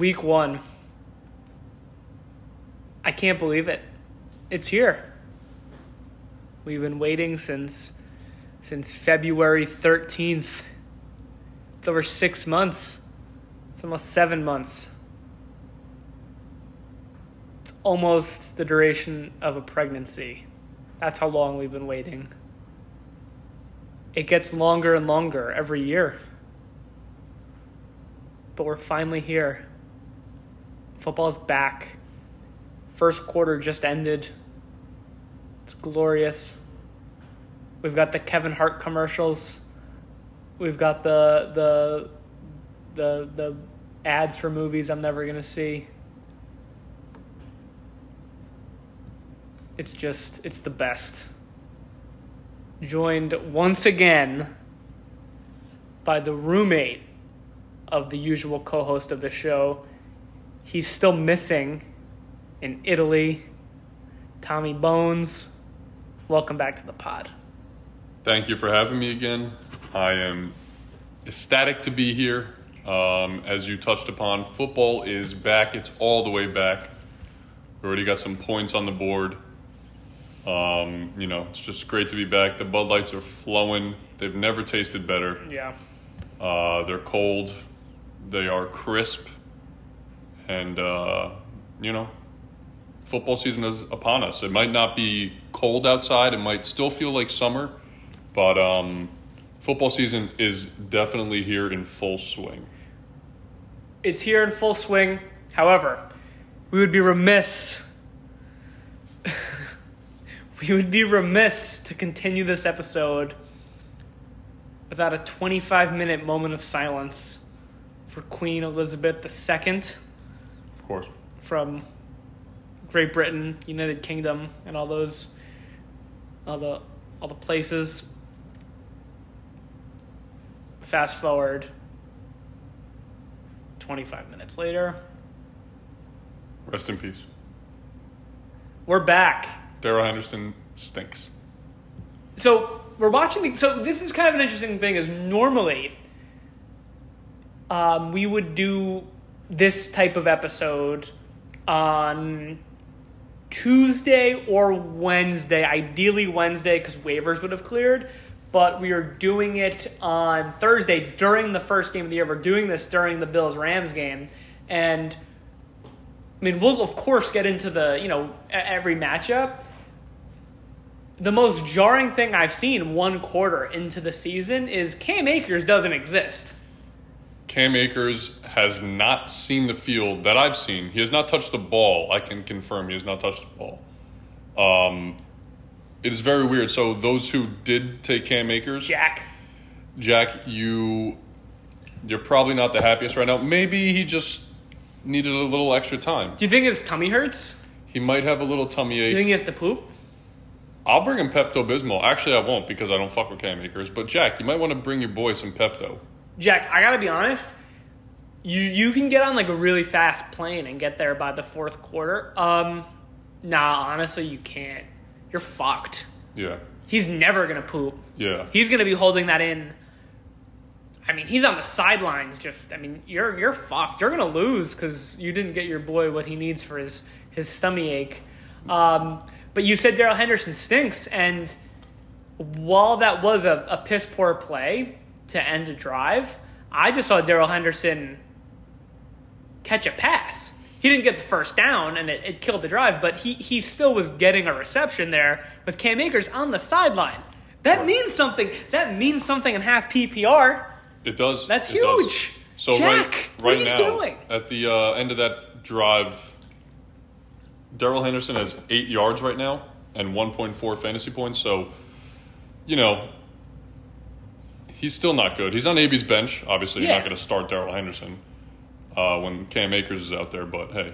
Week one. I can't believe it. It's here. We've been waiting since February 13th. It's over 6 months. It's almost 7 months. It's almost the duration of a pregnancy. That's how long we've been waiting. It gets longer and longer every year. But we're finally here. Football's back. First quarter just ended. It's glorious. We've got the Kevin Hart commercials. We've got the ads for movies I'm never gonna see. It's the best. Joined once again by the roommate of the usual co-host of the show. He's still missing in Italy, Tommy Bones. Welcome back to the pod. Thank you for having me again. I am ecstatic to be here. As you touched upon, football is back. It's all the way back. We already got some points on the board. It's just great to be back. The Bud Lights are flowing. They've never tasted better. Yeah. They're cold. They are crisp. And, football season is upon us. It might not be cold outside. It might still feel like summer. But football season is definitely here in full swing. It's here in full swing. However, we would be remiss to continue this episode without a 25-minute moment of silence for Queen Elizabeth II. Of course. From Great Britain, United Kingdom, and all the places. Fast forward 25 minutes later. Rest in peace. We're back. Darrell Henderson stinks. So we're watching. So this is kind of an interesting thing. Is normally we would do this type of episode on Tuesday or Wednesday. Ideally Wednesday because waivers would have cleared. But we are doing it on Thursday during the first game of the year. We're doing this during the Bills-Rams game. And, I mean, we'll, of course, get into the, every matchup. The most jarring thing I've seen one quarter into the season is Cam Akers doesn't exist. Cam Akers has not seen the field that I've seen. He has not touched the ball. I can confirm he has not touched the ball. It is very weird. So those who did take Cam Akers, Jack, you're probably not the happiest right now. Maybe he just needed a little extra time. Do you think his tummy hurts? He might have a little tummy ache. Do you think he has to poop? I'll bring him Pepto-Bismol. Actually, I won't because I don't fuck with Cam Akers. But Jack, you might want to bring your boy some Pepto. Jack, I gotta be honest. You can get on like a really fast plane and get there by the fourth quarter. Honestly, you can't. You're fucked. Yeah. He's never going to poop. Yeah. He's going to be holding that in. I mean, he's on the sidelines just. I mean, you're fucked. You're going to lose because you didn't get your boy what he needs for his stomach ache. But you said Darrell Henderson stinks. And while that was a piss-poor play to end a drive, I just saw Darrell Henderson catch a pass. He didn't get the first down, and it killed the drive, but he still was getting a reception there with Cam Akers on the sideline. That means something. That means something in half PPR. It does. That's huge. Does. So Jack, right what are you now, doing? At the end of that drive, Darrell Henderson has 8 yards right now and 1.4 fantasy points. So, he's still not good. He's on AB's bench. Obviously, You're not going to start Darrell Henderson when Cam Akers is out there, but hey.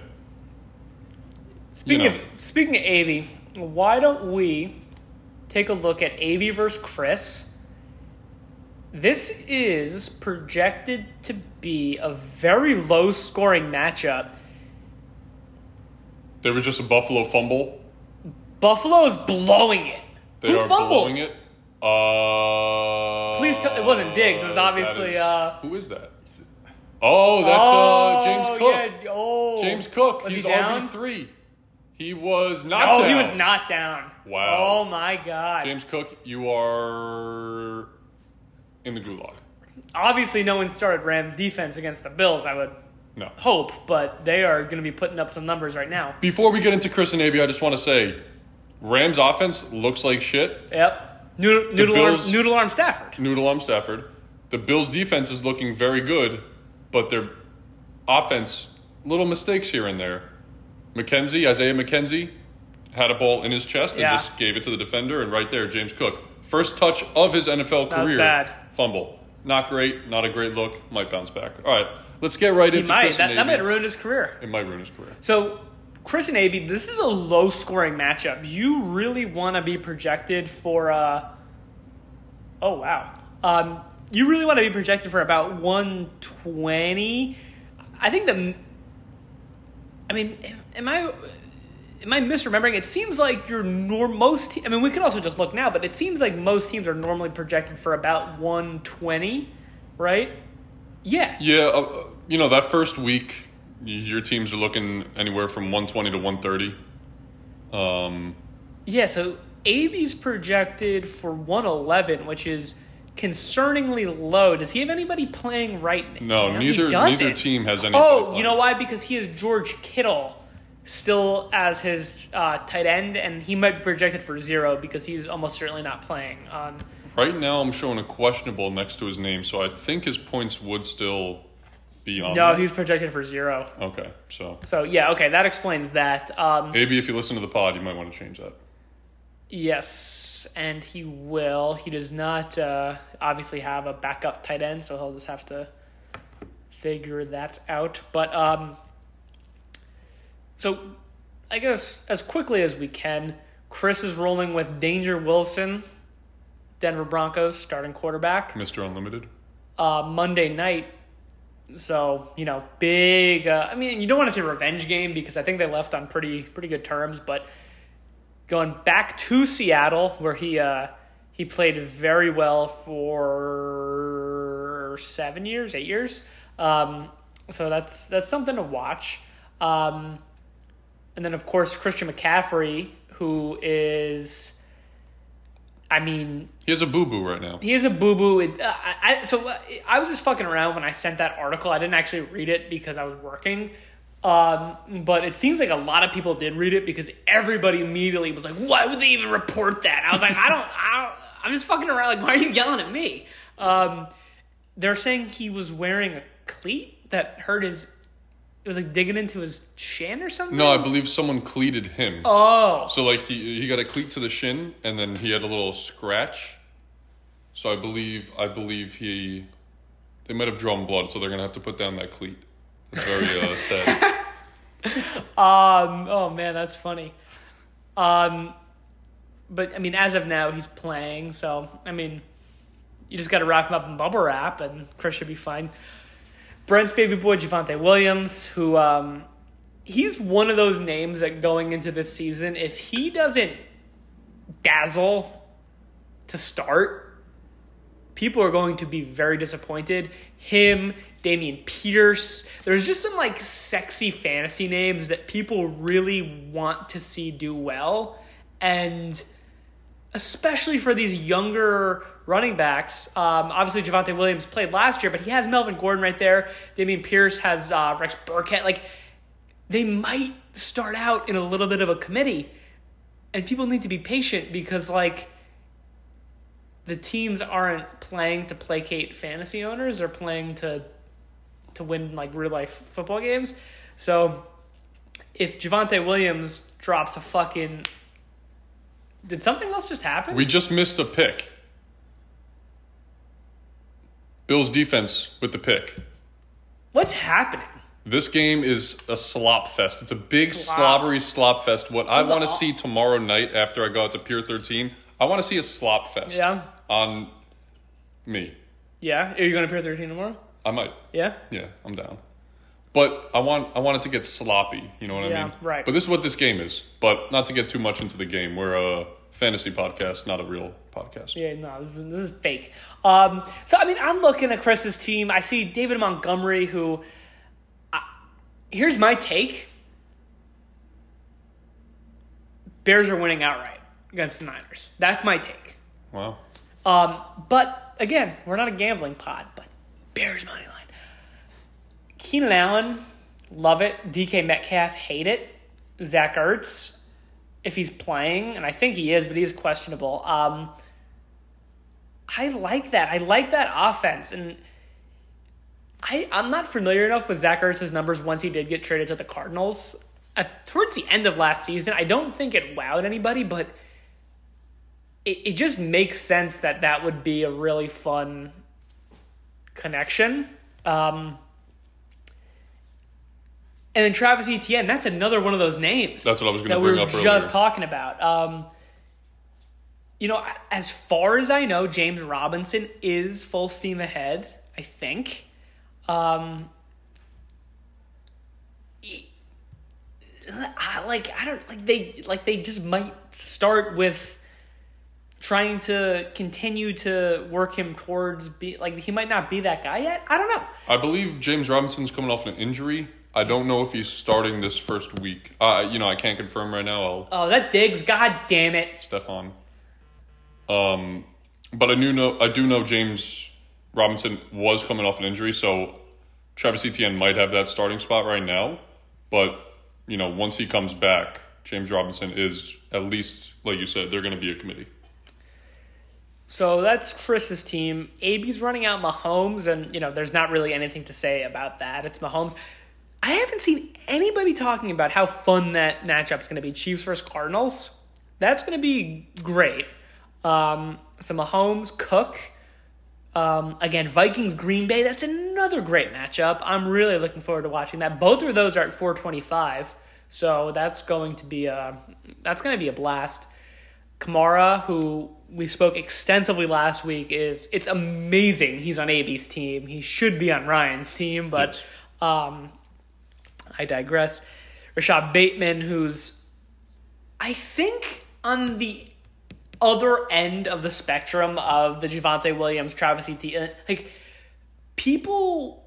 Speaking of AB, why don't we take a look at AB versus Chris? This is projected to be a very low-scoring matchup. There was just a Buffalo fumble. Buffalo's blowing it. Who fumbled? Blowing it. Please tell it wasn't Diggs. It was obviously. Who is that? Oh, that's James Cook. James Cook. Was he's he down? RB3. He was not down. Oh, he was not down. Wow. Oh, my God. James Cook, you are in the gulag. Obviously, no one started Rams defense against the Bills, I would hope, but they are going to be putting up some numbers right now. Before we get into Chris and Abby, I just want to say Rams offense looks like shit. Yep. Noodle arm Stafford. Noodle arm Stafford. The Bills defense is looking very good, but their offense, little mistakes here and there. Isaiah McKenzie had a ball in his chest and just gave it to the defender, and right there, James Cook. First touch of his NFL career. Bad. Fumble. Not great. Not a great look. Might bounce back. All right. Let's get right into Chris and Abby. That might ruin his career. It might ruin his career. So, Chris and Abby, this is a low-scoring matchup. You really want to be projected for you really want to be projected for about 120. I think am I misremembering? It seems like we could also just look now, but it seems like most teams are normally projected for about 120, right? Yeah. Yeah, that first week, your teams are looking anywhere from 120 to 130. So AB's projected for 111, which is concerningly low. Does he have anybody playing right now? No, neither team has anybody. Oh, you know why? Because he has George Kittle still as his tight end, and he might be projected for 0 because he's almost certainly not playing on. Right now, I'm showing a questionable next to his name, so I think his points would still be on. No, he's projected for 0. Okay, so. So yeah, okay, that explains that. Maybe if you listen to the pod, you might want to change that. Yes, and he will. He does not obviously have a backup tight end, so he'll just have to figure that out. But so I guess as quickly as we can, Chris is rolling with Danger Wilson, Denver Broncos starting quarterback, Mr. Unlimited. Monday night, so big. I mean, you don't want to say revenge game because I think they left on pretty good terms, but. Going back to Seattle, where he played very well for 8 years. So that's something to watch. And then, of course, Christian McCaffrey, who is, he has a boo-boo right now. He has a boo-boo. I was just fucking around when I sent that article. I didn't actually read it because I was working. But it seems like a lot of people did read it because everybody immediately was like, why would they even report that? I was like, I'm just fucking around. Like, why are you yelling at me? They're saying he was wearing a cleat that hurt it was like digging into his shin or something? No, I believe someone cleated him. Oh. So like he got a cleat to the shin and then he had a little scratch. So I believe they might have drawn blood. So they're going to have to put down that cleat. That's very sad. Oh man, that's funny. But as of now, he's playing. So you just got to wrap him up in bubble wrap, and Chris should be fine. Brent's baby boy Javonte Williams, who he's one of those names that going into this season, if he doesn't dazzle to start, people are going to be very disappointed. Him. Dameon Pierce. There's just some like sexy fantasy names that people really want to see do well. And especially for these younger running backs, obviously Javonte Williams played last year, but he has Melvin Gordon right there. Dameon Pierce has Rex Burkhead. Like they might start out in a little bit of a committee and people need to be patient because like the teams aren't playing to placate fantasy owners. They're playing to win like real life football games. So if Javonte Williams drops a fucking... Did something else just happen? We just missed a pick. Bills defense with the pick. What's happening? This game is a slop fest. It's a big slobbery slop fest. What I want to see tomorrow night after I go out to Pier 13, I want to see a slop fest. Yeah. On me. Yeah? Are you going to Pier 13 tomorrow? I might. Yeah? Yeah, I'm down. But I want it to get sloppy, you know what I mean? Yeah, right. But this is what this game is. But not to get too much into the game. We're a fantasy podcast, not a real podcast. Yeah, no, this is fake. I'm looking at Chris's team. I see David Montgomery, who Here's my take. Bears are winning outright against the Niners. That's my take. Wow. But, again, we're not a gambling pod, but Bears money line. Keenan Allen, love it. DK Metcalf, hate it. Zach Ertz, if he's playing, and I think he is, but he is questionable. I like that. I like that offense. And I'm not familiar enough with Zach Ertz's numbers once he did get traded to the Cardinals. Towards the end of last season, I don't think it wowed anybody, but it just makes sense that that would be a really fun connection. And then Travis Etienne, that's another one of those names. That's what I was going to bring up earlier. That we were just talking about. As far as I know, James Robinson is full steam ahead, I think. They just might start with trying to continue to work him towards he might not be that guy yet. I don't know. I believe James Robinson's coming off an injury. I don't know if he's starting this first week. I can't confirm right now. That digs! God damn it, Stefan. But I do know James Robinson was coming off an injury, so Travis Etienne might have that starting spot right now. But once he comes back, James Robinson is, at least, like you said, they're going to be a committee. So that's Chris's team. AB's running out Mahomes, and there's not really anything to say about that. It's Mahomes. I haven't seen anybody talking about how fun that matchup's going to be. Chiefs versus Cardinals. That's going to be great. So Mahomes, Cook. Again, Vikings, Green Bay. That's another great matchup. I'm really looking forward to watching that. Both of those are at 425. So that's going to be a blast. Kamara, who we spoke extensively last week, it's amazing. He's on AB's team. He should be on Ryan's team, but I digress. Rashad Bateman, who's, I think, on the other end of the spectrum of the Javonte Williams, Travis Etienne. People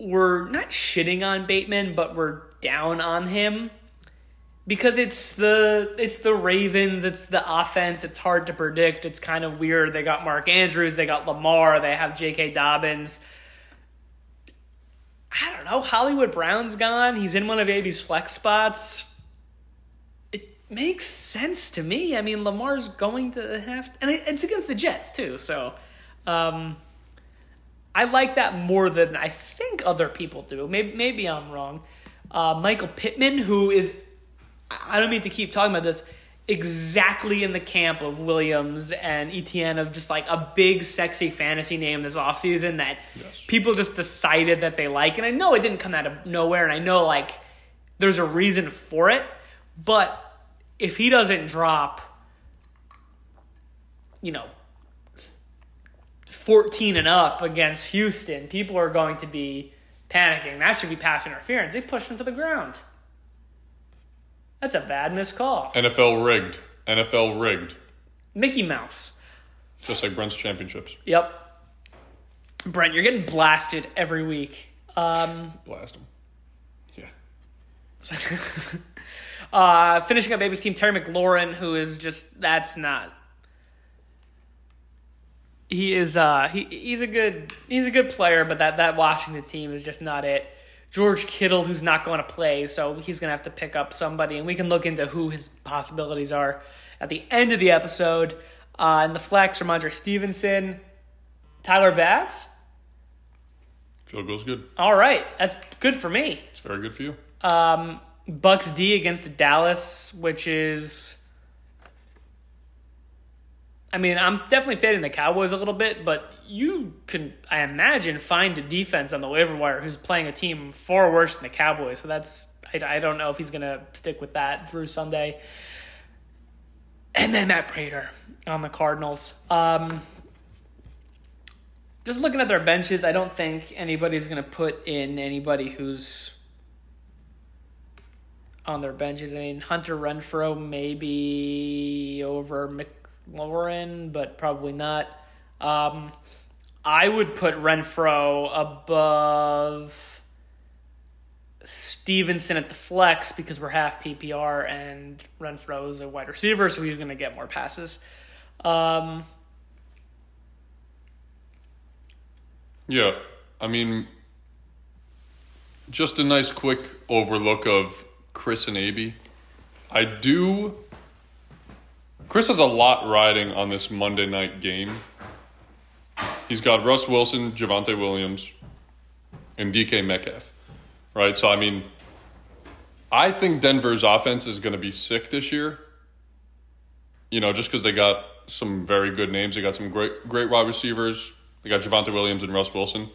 were not shitting on Bateman, but were down on him because it's the Ravens, it's the offense, it's hard to predict, it's kind of weird. They got Mark Andrews, they got Lamar, they have J.K. Dobbins. I don't know. Hollywood Brown's gone. He's in one of AB's flex spots. It makes sense to me. I mean, Lamar's going to have to, and it's against the Jets too. So, I like that more than I think other people do. Maybe I'm wrong. Michael Pittman, who is, I don't mean to keep talking about this, exactly in the camp of Williams and Etienne, of just like a big sexy fantasy name this offseason that people just decided that they like. And I know it didn't come out of nowhere, and I know there's a reason for it, but if he doesn't drop 14 and up against Houston, people are going to be panicking. That should be pass interference. They pushed him to the ground. That's a bad missed call. NFL rigged. Mickey Mouse. Just like Brent's championships. Yep. Brent, you're getting blasted every week. Blast him. Yeah. Finishing up AB's team, Terry McLaurin, who is just, that's not. He is. He's a good player, but that Washington team is just not it. George Kittle, who's not going to play, so he's going to have to pick up somebody, and we can look into who his possibilities are at the end of the episode. And the flex, Ramondre Stevenson, Tyler Bass. Field goal's good. All right. That's good for me. It's very good for you. Bucks D against the Dallas, which is... I mean, I'm definitely fading the Cowboys a little bit, but you can, I imagine, find a defense on the waiver wire who's playing a team far worse than the Cowboys. So that's, I don't know if he's going to stick with that through Sunday. And then Matt Prater on the Cardinals. Just looking at their benches, I don't think anybody's going to put in anybody who's on their benches. I mean, Hunter Renfro maybe over McLaurin, but probably not. I would put Renfro above Stevenson at the flex because we're half PPR and Renfro is a wide receiver, so he's going to get more passes. Yeah, I mean, just a nice quick overlook of Chris and Abey. Chris has a lot riding on this Monday night game. He's got Russ Wilson, Javonte Williams, and DK Metcalf, right? So, I mean, I think Denver's offense is going to be sick this year, you know, just because they got some very good names. They got some great wide receivers. They got Javonte Williams and Russ Wilson.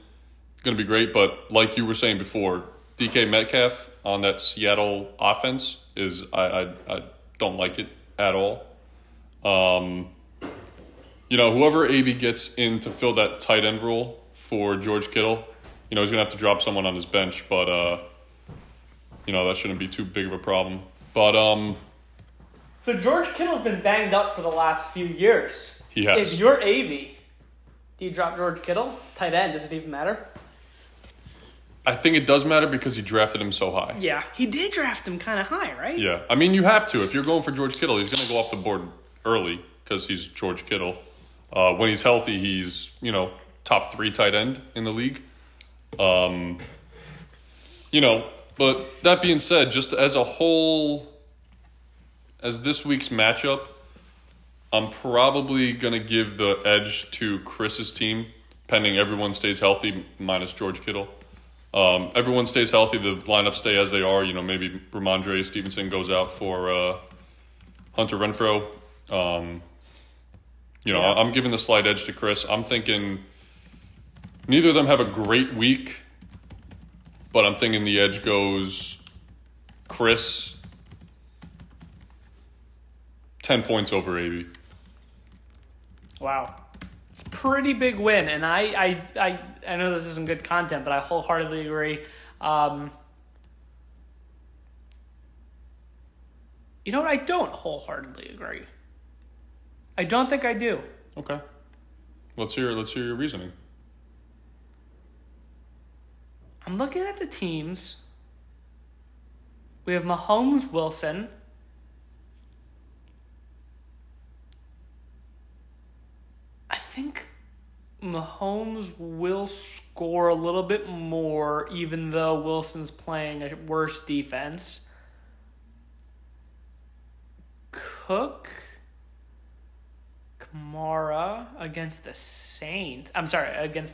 It's going to be great, but like you were saying before, DK Metcalf on that Seattle offense is I don't like it at all. You know, whoever AB gets in to fill that tight end role for George Kittle, you know, he's going to have to drop someone on his bench, but, you know, that shouldn't be too big of a problem. But, so George Kittle's been banged up for the last few years. He has. If you're AB, do you drop George Kittle? It's tight end. Does it even matter? I think it does matter because he drafted him so high. Yeah. He did draft him kind of high, right? Yeah. I mean, you have to. If you're going for George Kittle, he's going to go off the board early because he's George Kittle. When he's healthy, he's, you know, top three tight end in the league. You know, but that being said, just as a whole, as this week's matchup, I'm probably going to give the edge to Chris's team, pending everyone stays healthy, minus George Kittle. Everyone stays healthy. The lineups stay as they are. You know, maybe Ramondre Stevenson goes out for Hunter Renfro. I'm giving the slight edge to Chris. I'm thinking neither of them have a great week, but I'm thinking the edge goes Chris 10 points over AB. Wow. It's a pretty big win, and I know this isn't good content, but I wholeheartedly agree. You know what? I don't wholeheartedly agree. I don't think I do. Okay. Let's hear your reasoning. I'm looking at the teams. We have Mahomes, Wilson. I think Mahomes will score a little bit more, even though Wilson's playing a worse defense. Cook, Kamara against the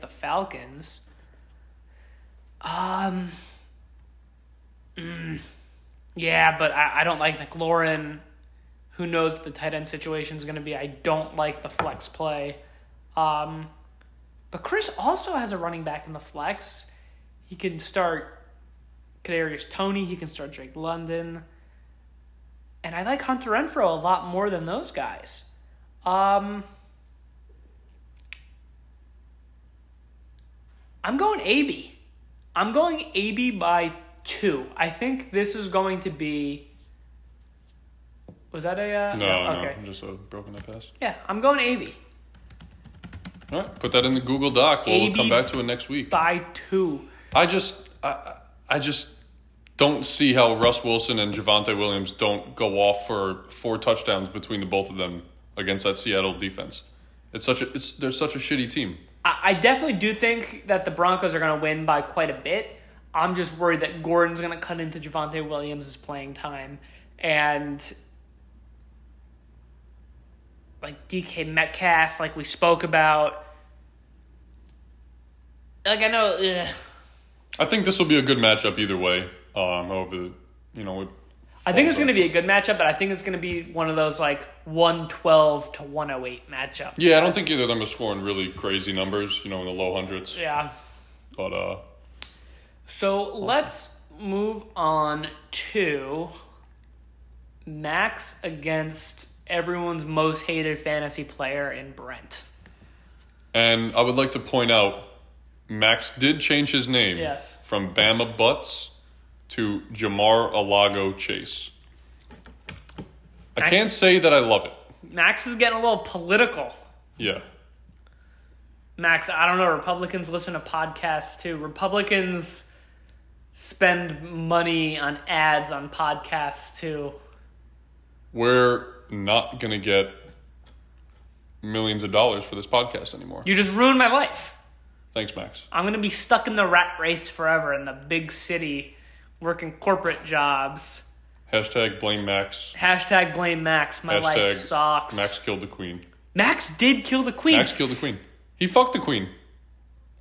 Falcons. Yeah, but I don't like McLaurin. Who knows what the tight end situation is going to be. I don't like the flex play. But Chris also has a running back in the flex. He can start Kadarius Toney. He can start Drake London. And I like Hunter Renfro a lot more than those guys. I'm going AB. I'm going AB by 2. I think this is going to be... Was that a... No, just a broken up pass. Yeah, I'm going AB. All right, put that in the Google Doc. We'll come back to it next week. By 2. I just don't see how Russ Wilson and Javonte Williams don't go off for 4 touchdowns between the both of them against that Seattle defense. They're such a shitty team. I definitely do think that the Broncos are going to win by quite a bit. I'm just worried that Gordon's going to cut into Javonte Williams' playing time, and like DK Metcalf, like we spoke about. Like, I know... Ugh. I think this will be a good matchup either way. I think it's going to be a good matchup, but I think it's going to be one of those, like, 112 to 108 matchups. Yeah, I don't think either of them are scoring really crazy numbers, you know, in the low hundreds. Yeah. But, So, let's move on to Max against... everyone's most hated fantasy player in Brent. And I would like to point out, Max did change his name from Bama Butts to Jamar Alago Chase. I can't say that I love it. Max is getting a little political. Yeah. Max, I don't know, Republicans listen to podcasts too. Republicans spend money on ads on podcasts too. We're not going to get millions of dollars for this podcast anymore. You just ruined my life. Thanks, Max. I'm going to be stuck in the rat race forever in the big city, working corporate jobs. Hashtag blame Max. Hashtag blame Max. My life sucks. Max killed the queen. Max did kill the queen. Max killed the queen. He fucked the queen.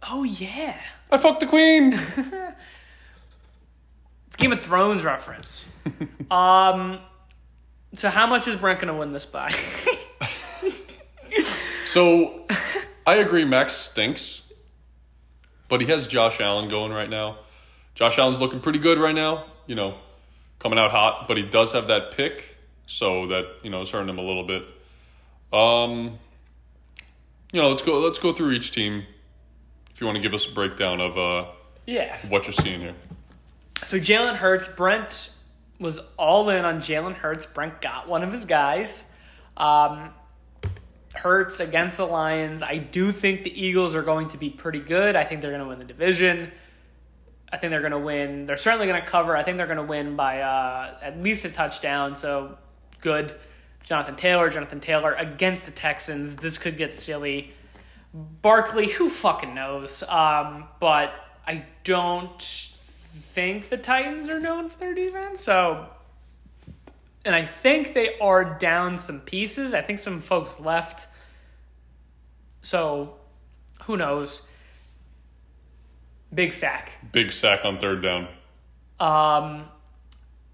Oh, yeah. I fucked the queen. It's Game of Thrones reference. So how much is Brent going to win this by? So, I agree Max stinks. But he has Josh Allen going right now. Josh Allen's looking pretty good right now. You know, coming out hot. But he does have that pick. So that, you know, it's hurting him a little bit. You know, let's go through each team. If you want to give us a breakdown of what you're seeing here. So Jalen Hurts, Brent was all in on Jalen Hurts. Brent got one of his guys. Hurts against the Lions. I do think the Eagles are going to be pretty good. I think they're going to win the division. I think they're going to win. They're certainly going to cover. I think they're going to win by at least a touchdown. So good. Jonathan Taylor against the Texans. This could get silly. Barkley, who fucking knows? But I don't think the Titans are known for their defense. So, and I think they are down some pieces. I think some folks left. So, who knows? Big sack. Big sack on third down.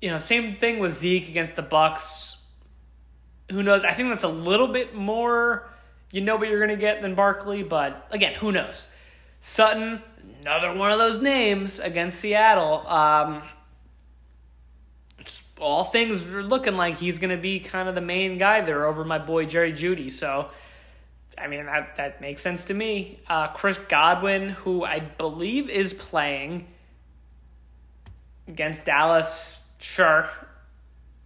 You know, same thing with Zeke against the Bucs. Who knows? I think that's a little bit more, you know what you're going to get than Barkley, but again, who knows? Sutton, another one of those names against Seattle. All things are looking like he's going to be kind of the main guy there over my boy Jerry Jeudy. So, I mean, that makes sense to me. Chris Godwin, who I believe is playing against Dallas, sure.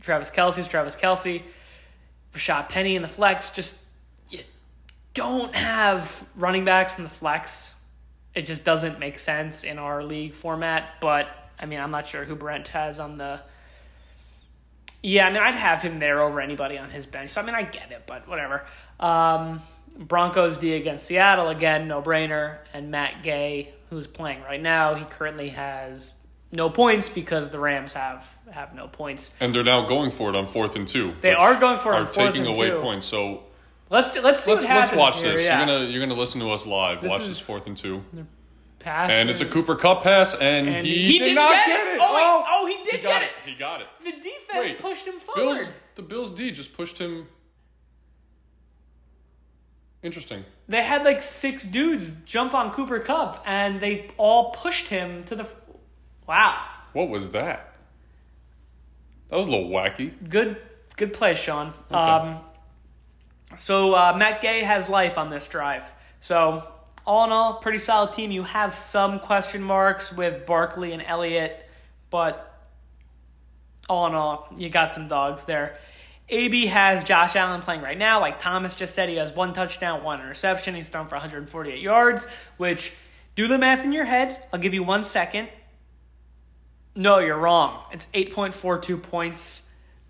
Travis Kelce. Rashad Penny in the flex, just... don't have running backs in the flex. It just doesn't make sense in our league format. But, I mean, I'm not sure who Brent has on the... Yeah, I mean, I'd have him there over anybody on his bench. So, I mean, I get it, but whatever. Broncos D against Seattle, again, no-brainer. And Matt Gay, who's playing right now, he currently has no points because the Rams have no points. And they're now going for it on 4th and 2. They are going for it on 4th and 2. Are taking away points, so... Let's see what happens. Let's watch here. This. Yeah. You're gonna listen to us live. Watch this 4th and 2. Pass. And it's a Cooper Kupp pass, and he did not get it. Oh, he did get it. He got it. The defense pushed him forward. The Bills D just pushed him. Interesting. They had like 6 dudes jump on Cooper Kupp, and they all pushed him to the... Wow. What was that? That was a little wacky. Good play, Sean. Okay. So Matt Gay has life on this drive. So all in all, pretty solid team. You have some question marks with Barkley and Elliott, but all in all, you got some dogs there. AB has Josh Allen playing right now. Like Thomas just said, he has 1 touchdown, 1 interception. He's thrown for 148 yards, which do the math in your head. I'll give you 1 second. No, you're wrong. It's 8.42 points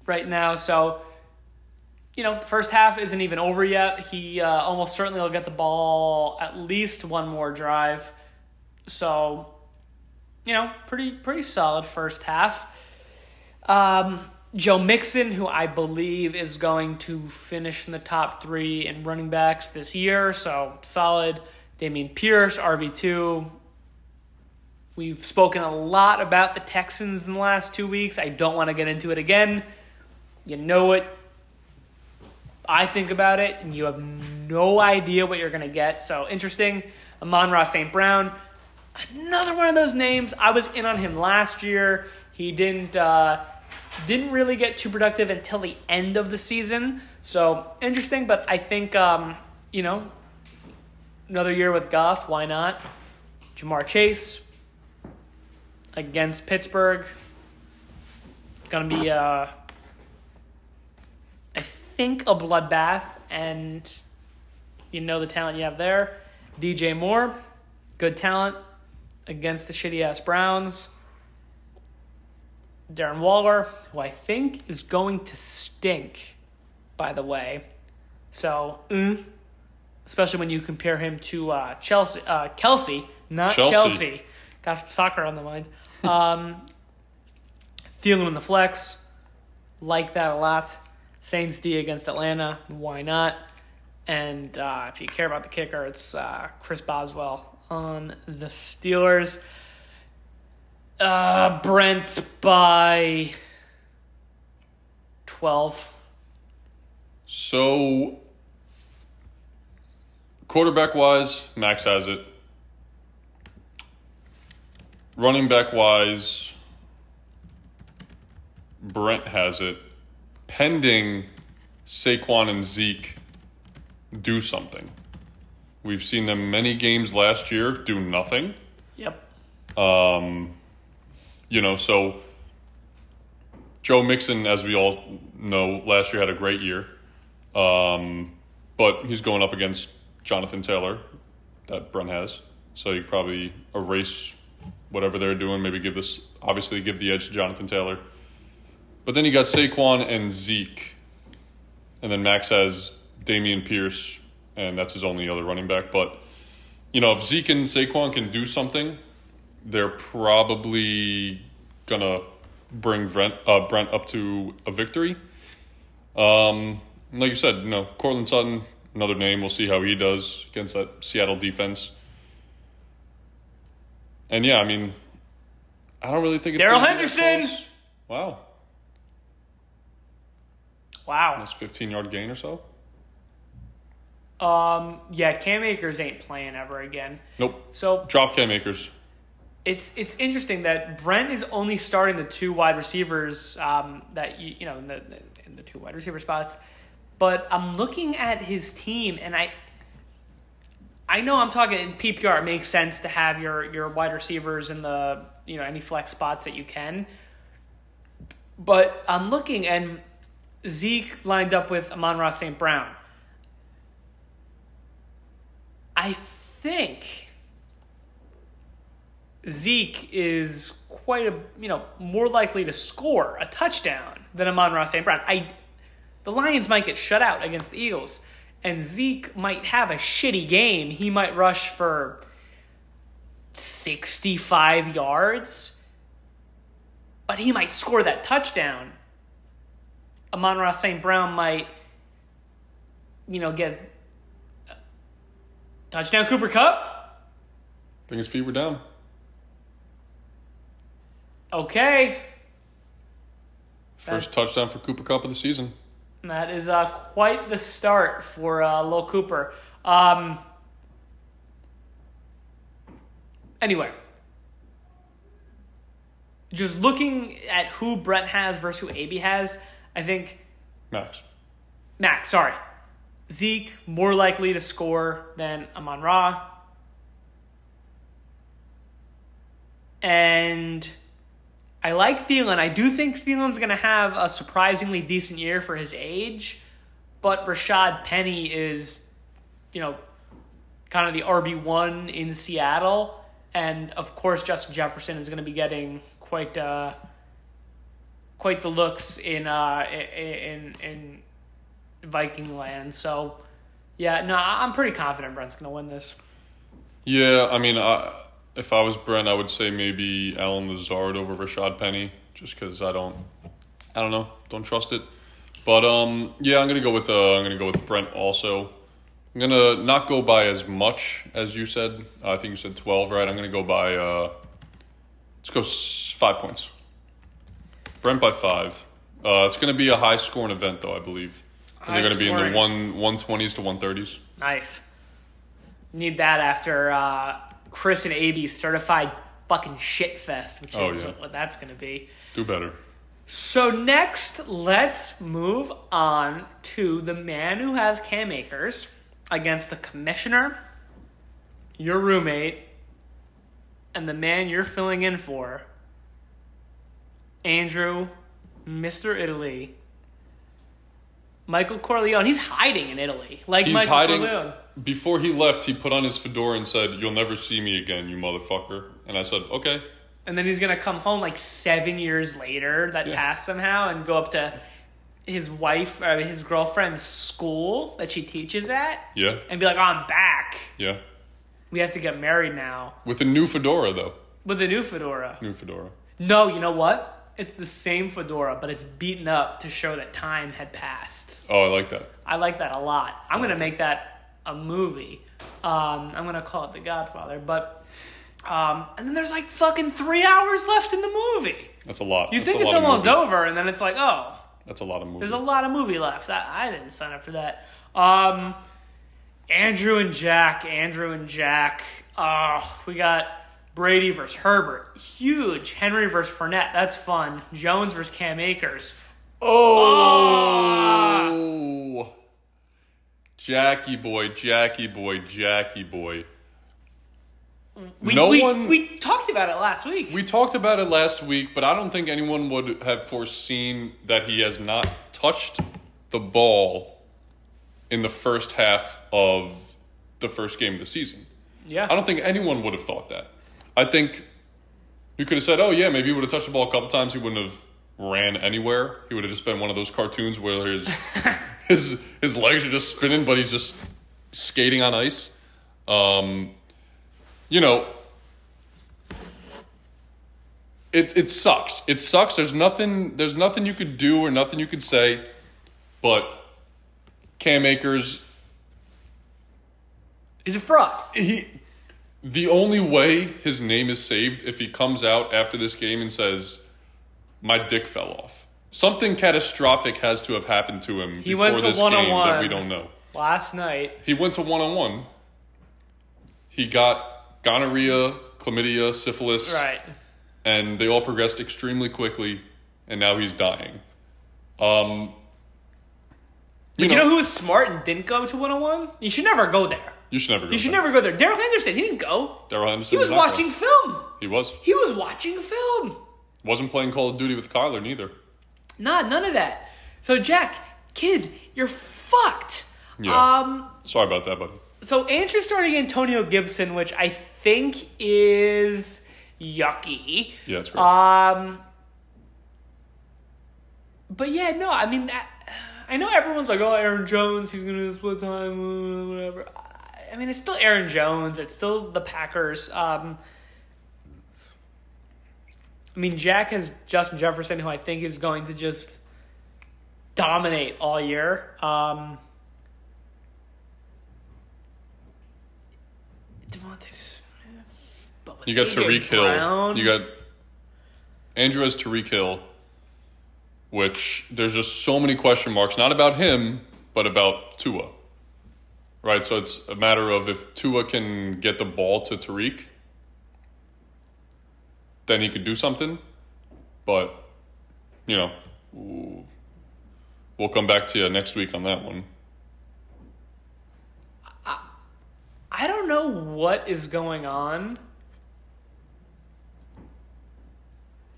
right now, so... You know, the first half isn't even over yet. He almost certainly will get the ball at least one more drive. So, you know, pretty solid first half. Joe Mixon, who I believe is going to finish in the top 3 in running backs this year. So, solid. Dameon Pierce, RB2. We've spoken a lot about the Texans in the last 2 weeks. I don't want to get into it again. You know it. I think about it, and you have no idea what you're going to get. So, interesting. Amon-Ra St. Brown, another one of those names. I was in on him last year. He didn't really get too productive until the end of the season. So, interesting, but I think, you know, another year with Goff, why not? Jamar Chase against Pittsburgh. Going to be... think a bloodbath, and you know the talent you have there. DJ Moore, good talent against the shitty ass Browns. Darren Waller, who I think is going to stink, by the way. So, especially when you compare him to Kelsey. Got soccer on the mind. Thielen in the flex. Like that a lot. Saints D against Atlanta. Why not? And if you care about the kicker, it's Chris Boswell on the Steelers. Brent by 12. So, quarterback-wise, Max has it. Running back-wise, Brent has it. Pending Saquon and Zeke do something. We've seen them many games last year do nothing. Yep. You know, so Joe Mixon, as we all know, last year had a great year. But he's going up against Jonathan Taylor that Brent has. So you probably erase whatever they're doing, maybe give this, obviously give the edge to Jonathan Taylor. But then you got Saquon and Zeke. And then Max has Dameon Pierce, and that's his only other running back. But, you know, if Zeke and Saquon can do something, they're probably going to bring Brent up to a victory. Like you said, you know, Cortland Sutton, another name. We'll see how he does against that Seattle defense. And, yeah, I mean, I don't really think it's Darrell Henderson! Wow. That's 15-yard gain or so? Yeah, Cam Akers ain't playing ever again. Nope. So drop Cam Akers. It's interesting that Brent is only starting the two wide receivers that you know in the two wide receiver spots, but I'm looking at his team and I know I'm talking in PPR. It makes sense to have your wide receivers in the you know any flex spots that you can, but I'm looking and Zeke lined up with Amon-Ra St. Brown. I think Zeke is quite a more likely to score a touchdown than Amon-Ra St. Brown. The Lions might get shut out against the Eagles, and Zeke might have a shitty game. He might rush for 65 yards, but he might score that touchdown. Amon-Ra St. Brown might, get touchdown Cooper Kupp. I think his feet were down. Okay. First touchdown for Cooper Kupp of the season. That is quite the start for Lil Cooper. Anyway. Just looking at who Brent has versus who AB has, I think Max. Zeke more likely to score than Amon-Ra. And I like Thielen. I do think Thielen's going to have a surprisingly decent year for his age, but Rashad Penny is, kind of the RB1 in Seattle. And, of course, Justin Jefferson is going to be getting quite the looks in Viking land. So, yeah, no, I'm pretty confident Brent's going to win this. Yeah, I mean, if I was Brent, I would say maybe Alan Lazard over Rashad Penny, just because I don't know, don't trust it. But yeah, I'm gonna go with Brent also. I'm gonna not go by as much as you said. I think you said 12, right? I'm gonna go by let's go 5 points. Brent by 5. It's going to be a high-scoring event, though, I believe. And they're going to be in the 120s to 130s. Nice. Need that after Chris and AB's certified fucking shit fest, which is what that's going to be. Do better. So next, let's move on to the man who has Cam Akers against the commissioner, your roommate, and the man you're filling in for, Andrew, Mr. Italy, Michael Corleone. He's hiding in Italy. Like he's Michael hiding. Corleone. Before he left, he put on his fedora and said, "You'll never see me again, you motherfucker." And I said, "Okay, And then he's going to come home like 7 years later that passed somehow and go up to his wife, or his girlfriend's school that she teaches at. Yeah. And be like, oh, I'm back. Yeah. We have to get married now. With a new fedora, though. With a new fedora. New fedora. No, you know what? It's the same fedora, but it's beaten up to show that time had passed. Oh, I like that. I like that a lot. I'm going to make that a movie. I'm going to call it The Godfather, but... and then there's like fucking 3 hours left in the movie. That's a lot. You think it's almost over, and then it's like, oh. That's a lot of movie. There's a lot of movie left. I didn't sign up for that. Andrew and Jack. We got Brady versus Herbert. Huge. Henry versus Fournette. That's fun. Jones versus Cam Akers. Oh. Jackie boy. We talked about it last week. We talked about it last week, but I don't think anyone would have foreseen that he has not touched the ball in the first half of the first game of the season. Yeah. I don't think anyone would have thought that. I think you could have said, oh, yeah, maybe he would have touched the ball a couple times. He wouldn't have ran anywhere. He would have just been one of those cartoons where his legs are just spinning, but he's just skating on ice. You know, it sucks. It sucks. There's nothing you could do or nothing you could say, but Cam Akers is a fraud. The only way his name is saved if he comes out after this game and says, my dick fell off. Something catastrophic has to have happened to him before this game that we don't know. Last night. He went to 1-on-1. He got gonorrhea, chlamydia, syphilis, right, and they all progressed extremely quickly, and now he's dying. You know who was smart and didn't go to 1-on-1? You should never go there. You should never go there. Darrell Henderson, he didn't go. He was watching film. He was watching film. Wasn't playing Call of Duty with Kyler, neither. Nah, none of that. So, Jack, kid, you're fucked. Yeah. Sorry about that, buddy. So, Andrew starting Antonio Gibson, which I think is yucky. Yeah, that's right. But yeah, no, I mean, I know everyone's like, oh, Aaron Jones, he's going to split time, whatever. I mean, it's still Aaron Jones. It's still the Packers. I mean, Jack has Justin Jefferson, who I think is going to just dominate all year. Devontae Smith. You got Tyreek Hill. You got Andrew has Tyreek Hill, which there's just so many question marks, not about him, but about Tua. Right? So it's a matter of if Tua can get the ball to Tyreek, then he could do something. But, you know, we'll come back to you next week on that one. I don't know what is going on.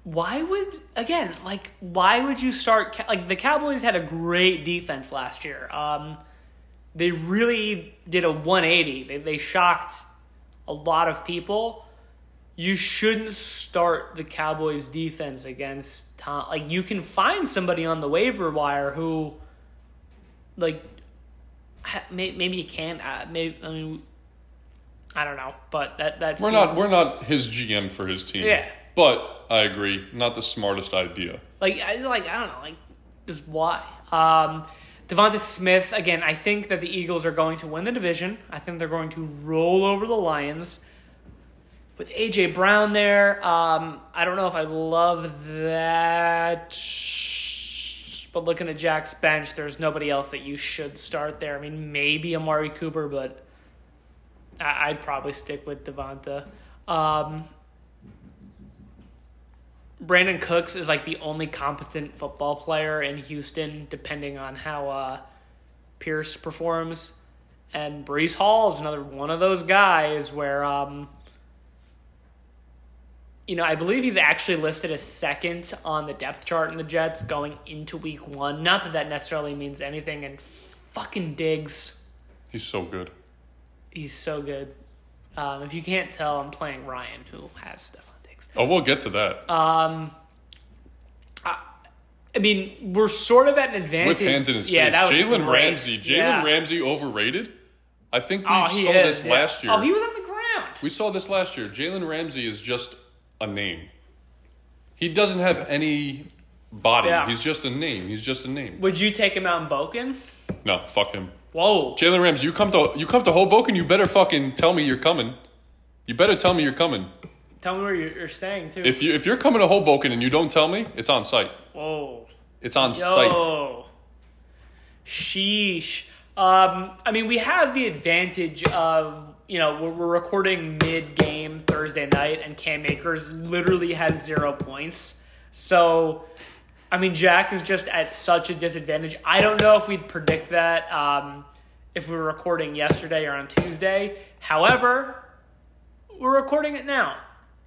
Why would you start... the Cowboys had a great defense last year. They really did a 180. They shocked a lot of people. You shouldn't start the Cowboys defense against Tom. You can find somebody on the waiver wire who... Maybe you can. I don't know, but that's... We're not his GM for his team. Yeah. But I agree, not the smartest idea. I don't know, just why? Devonta Smith, again, I think that the Eagles are going to win the division. I think they're going to roll over the Lions. With A.J. Brown there, I don't know if I love that. But looking at Jack's bench, there's nobody else that you should start there. I mean, maybe Amari Cooper, but... I'd probably stick with Devonta. Brandon Cooks is the only competent football player in Houston, depending on how Pierce performs. And Breece Hall is another one of those guys where, I believe he's actually listed as second on the depth chart in the Jets going into week one. Not that that necessarily means anything. And fucking Diggs. He's so good. If you can't tell, I'm playing Ryan, who has Stephon Diggs. Oh, we'll get to that. I mean, we're sort of at an advantage. With hands in his face. Jalen Ramsey. Jalen Ramsey overrated? I think we saw this last year. Oh, he was on the ground. We saw this last year. Jalen Ramsey is just a name. He doesn't have any body. Yeah. He's just a name. He's just a name. Would you take him out in Boken? No, fuck him. Whoa. Jalen Ramsey, you come to Hoboken, you better fucking tell me you're coming. You better tell me you're coming. Tell me where you're staying, too. If you're coming to Hoboken and you don't tell me, it's on site. Whoa. It's on site. Whoa. Sheesh. I mean, we have the advantage of, you know, we're recording mid-game Thursday night, and Cam Akers literally has 0 points. So, I mean, Jack is just at such a disadvantage. I don't know if we'd predict that if we were recording yesterday or on Tuesday. However, we're recording it now.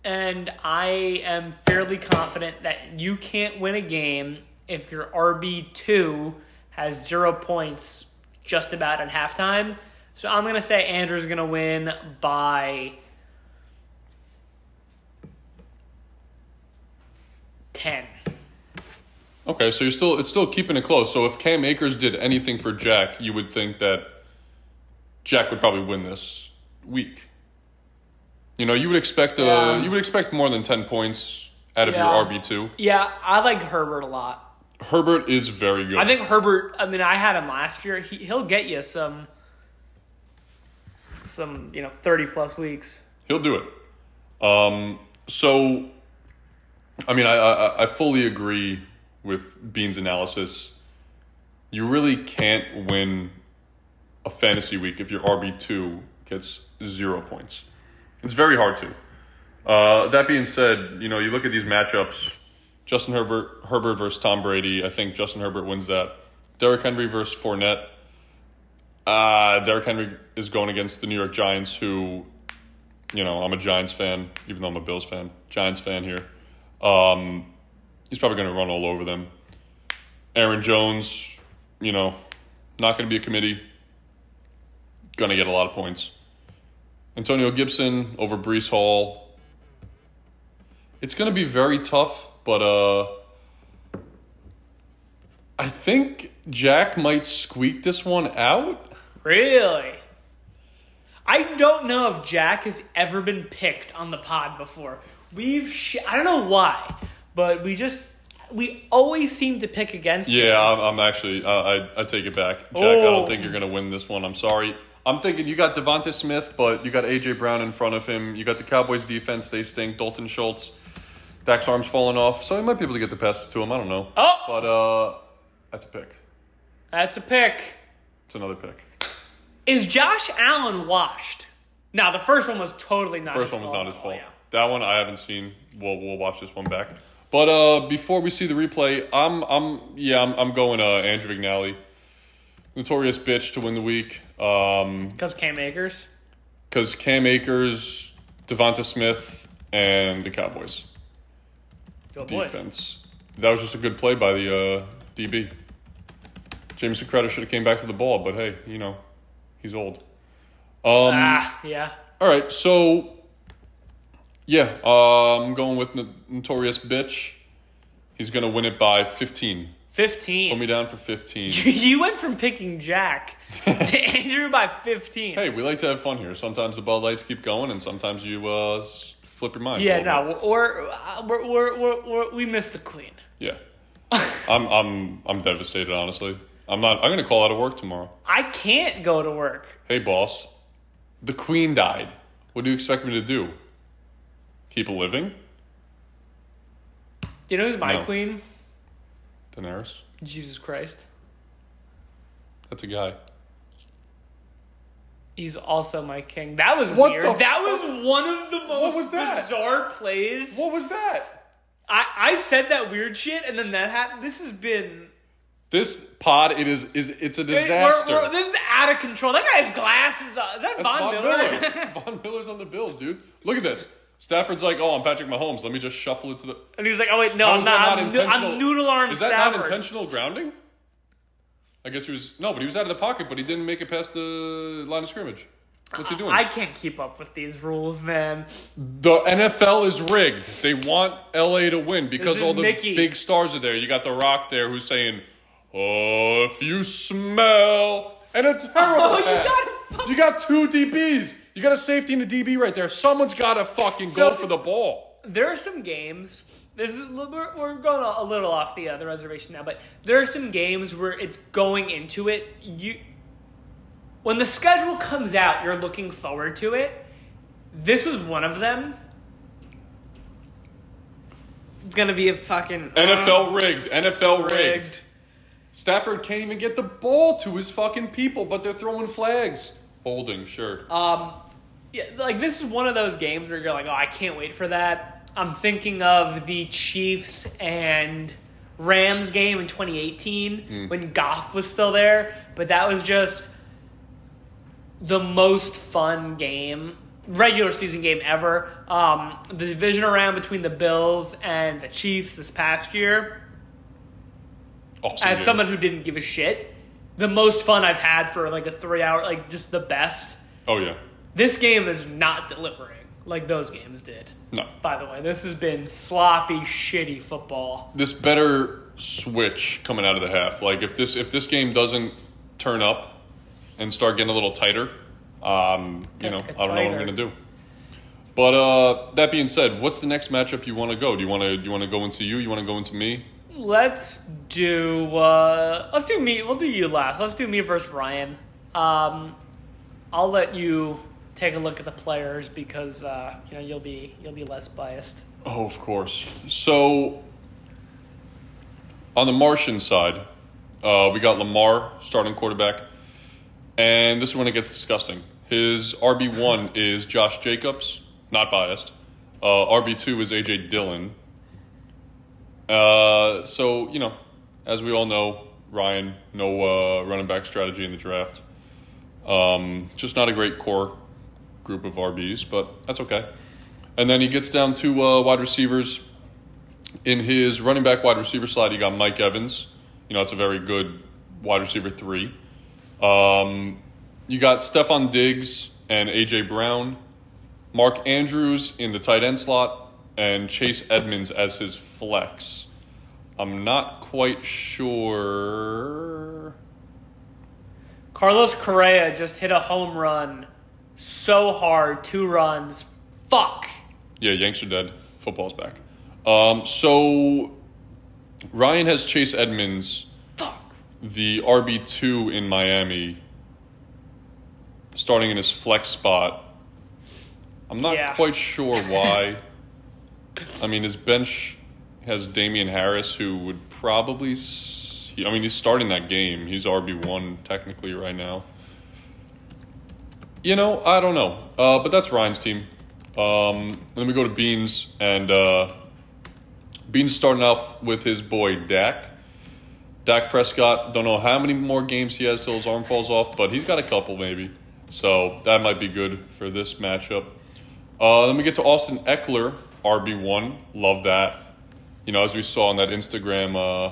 And I am fairly confident that you can't win a game if your RB2 has 0 points just about at halftime. So I'm going to say Andrew's going to win by 10. Okay, so it's still keeping it close. So if Cam Akers did anything for Jack, you would think that Jack would probably win this week. You know, you would expect more than 10 points out of your RB2. Yeah, I like Herbert a lot. Herbert is very good. I think Herbert, I mean, I had him last year. He'll get you some 30-plus weeks. He'll do it. So, I mean, I fully agree with Bean's analysis. You really can't win a fantasy week if your RB2 gets 0 points. It's very hard to. That being said, you know, you look at these matchups. Justin Herbert versus Tom Brady. I think Justin Herbert wins that. Derrick Henry versus Fournette. Derrick Henry is going against the New York Giants, who, you know, I'm a Giants fan, even though I'm a Bills fan. Giants fan here. He's probably going to run all over them. Aaron Jones, you know, not going to be a committee. Going to get a lot of points. Antonio Gibson over Breece Hall. It's going to be very tough, but I think Jack might squeak this one out. Really? I don't know if Jack has ever been picked on the pod before. I don't know why, but we always seem to pick against him. Yeah, I'm actually, I take it back. Jack, I don't think you're going to win this one. I'm sorry. I'm thinking you got Devonta Smith, but you got A.J. Brown in front of him. You got the Cowboys defense. They stink. Dalton Schultz. Dak's arm's falling off. So he might be able to get the passes to him. I don't know. Oh! But that's a pick. That's a pick. It's another pick. Is Josh Allen washed? No, the first one was totally not his fault. Yeah. That one I haven't seen. We'll watch this one back. But before we see the replay, I'm going Andrew Vignali. Notorious bitch to win the week. Because Cam Akers? Because Cam Akers, Devonta Smith, and the Cowboys. Go defense. Boys. That was just a good play by the DB. Jameson Crowder should have came back to the ball, but hey, you know, he's old. Yeah. All right, so, yeah, I'm going with Notorious Bitch. He's going to win it by 15. Put me down for 15. You went from picking Jack to Andrew by 15. Hey, we like to have fun here. Sometimes the Bud Lights keep going, and sometimes you flip your mind. Yeah, no, we missed the Queen. Yeah, I'm devastated. Honestly, I'm not. I'm gonna call out of work tomorrow. I can't go to work. Hey, boss, the Queen died. What do you expect me to do? Keep a living? You know who's my Queen? Daenerys. Jesus Christ. That's a guy. He's also my king. That was weird. That was one of the most bizarre plays. What was that? I said that weird shit, and then that happened. This has been... This pod, it's a disaster. This is out of control. That guy has glasses on. Is that Von Miller? Von Miller's on the Bills, dude. Look at this. Stafford's like, oh, I'm Patrick Mahomes. Let me just shuffle it to the... And he was like, oh, wait, no, I'm not. I'm noodle arm Stafford. Is that Stafford. Not intentional grounding? I guess he was... No, but he was out of the pocket, but he didn't make it past the line of scrimmage. What's he doing? I can't keep up with these rules, man. The NFL is rigged. They want LA to win because all the big stars are there. You got The Rock there who's saying, "Oh, if you smell," and a terrible pass. You got two DBs. You got a safety and a DB right there. Someone's got to fucking go for the ball. There are some games. We're going a little off the reservation now, but there are some games where it's going into it. When the schedule comes out, you're looking forward to it. This was one of them. It's going to be a fucking... NFL rigged. Stafford can't even get the ball to his fucking people, but they're throwing flags. Holding, sure. Yeah, like, this is one of those games where you're like, oh, I can't wait for that. I'm thinking of the Chiefs and Rams game in 2018 when Goff was still there, but that was just... the most fun game, regular season game ever. The division round between the Bills and the Chiefs this past year. Awesome as game. Someone who didn't give a shit, the most fun I've had for like a 3 hour, like just the best. Oh yeah. This game is not delivering like those games did. No. By the way, this has been sloppy, shitty football. This better switch coming out of the half. Like if this game doesn't turn up and start getting a little tighter, I don't know what I'm going to do. But that being said, what's the next matchup you want to go? Do you want to go into you? You want to go into me? Let's do me. We'll do you last. Let's do me versus Ryan. I'll let you take a look at the players because you'll be less biased. Oh, of course. So on the Martian side, we got Lamar starting quarterback. And this is when it gets disgusting. His RB1 is Josh Jacobs, not biased. RB2 is A.J. Dillon. So, as we all know, Ryan, no running back strategy in the draft. Just not a great core group of RBs, but that's okay. And then he gets down to wide receivers. In his running back wide receiver slot, he got Mike Evans. It's a very good wide receiver 3. You got Stephon Diggs and A.J. Brown, Mark Andrews in the tight end slot, and Chase Edmonds as his flex. I'm not quite sure. Carlos Correa just hit a home run so hard, 2 runs. Fuck. Yeah, Yanks are dead. Football's back. So Ryan has Chase Edmonds, the RB2 in Miami, starting in his flex spot. I'm not quite sure why. I mean, his bench has Damian Harris, who would probably... he's starting that game. He's RB1 technically right now. I don't know. But that's Ryan's team. Then we go to Beans. And Beans starting off with his boy Dak. Dak Prescott, don't know how many more games he has till his arm falls off, but he's got a couple maybe. So that might be good for this matchup. Then we get to Austin Eckler, RB1. Love that. As we saw on that Instagram.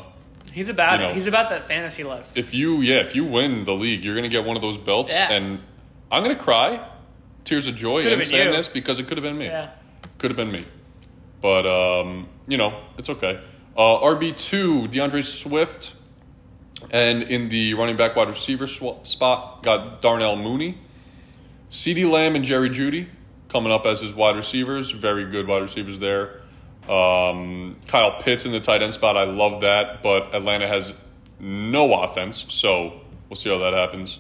He's about it. He's about that fantasy life. If you win the league, you're going to get one of those belts. Yeah. And I'm going to cry tears of joy and sadness because it could have been me. Yeah. Could have been me. But, it's okay. RB2, DeAndre Swift. And in the running back wide receiver spot, got Darnell Mooney. CeeDee Lamb and Jerry Jeudy coming up as his wide receivers. Very good wide receivers there. Kyle Pitts in the tight end spot. I love that. But Atlanta has no offense, so we'll see how that happens.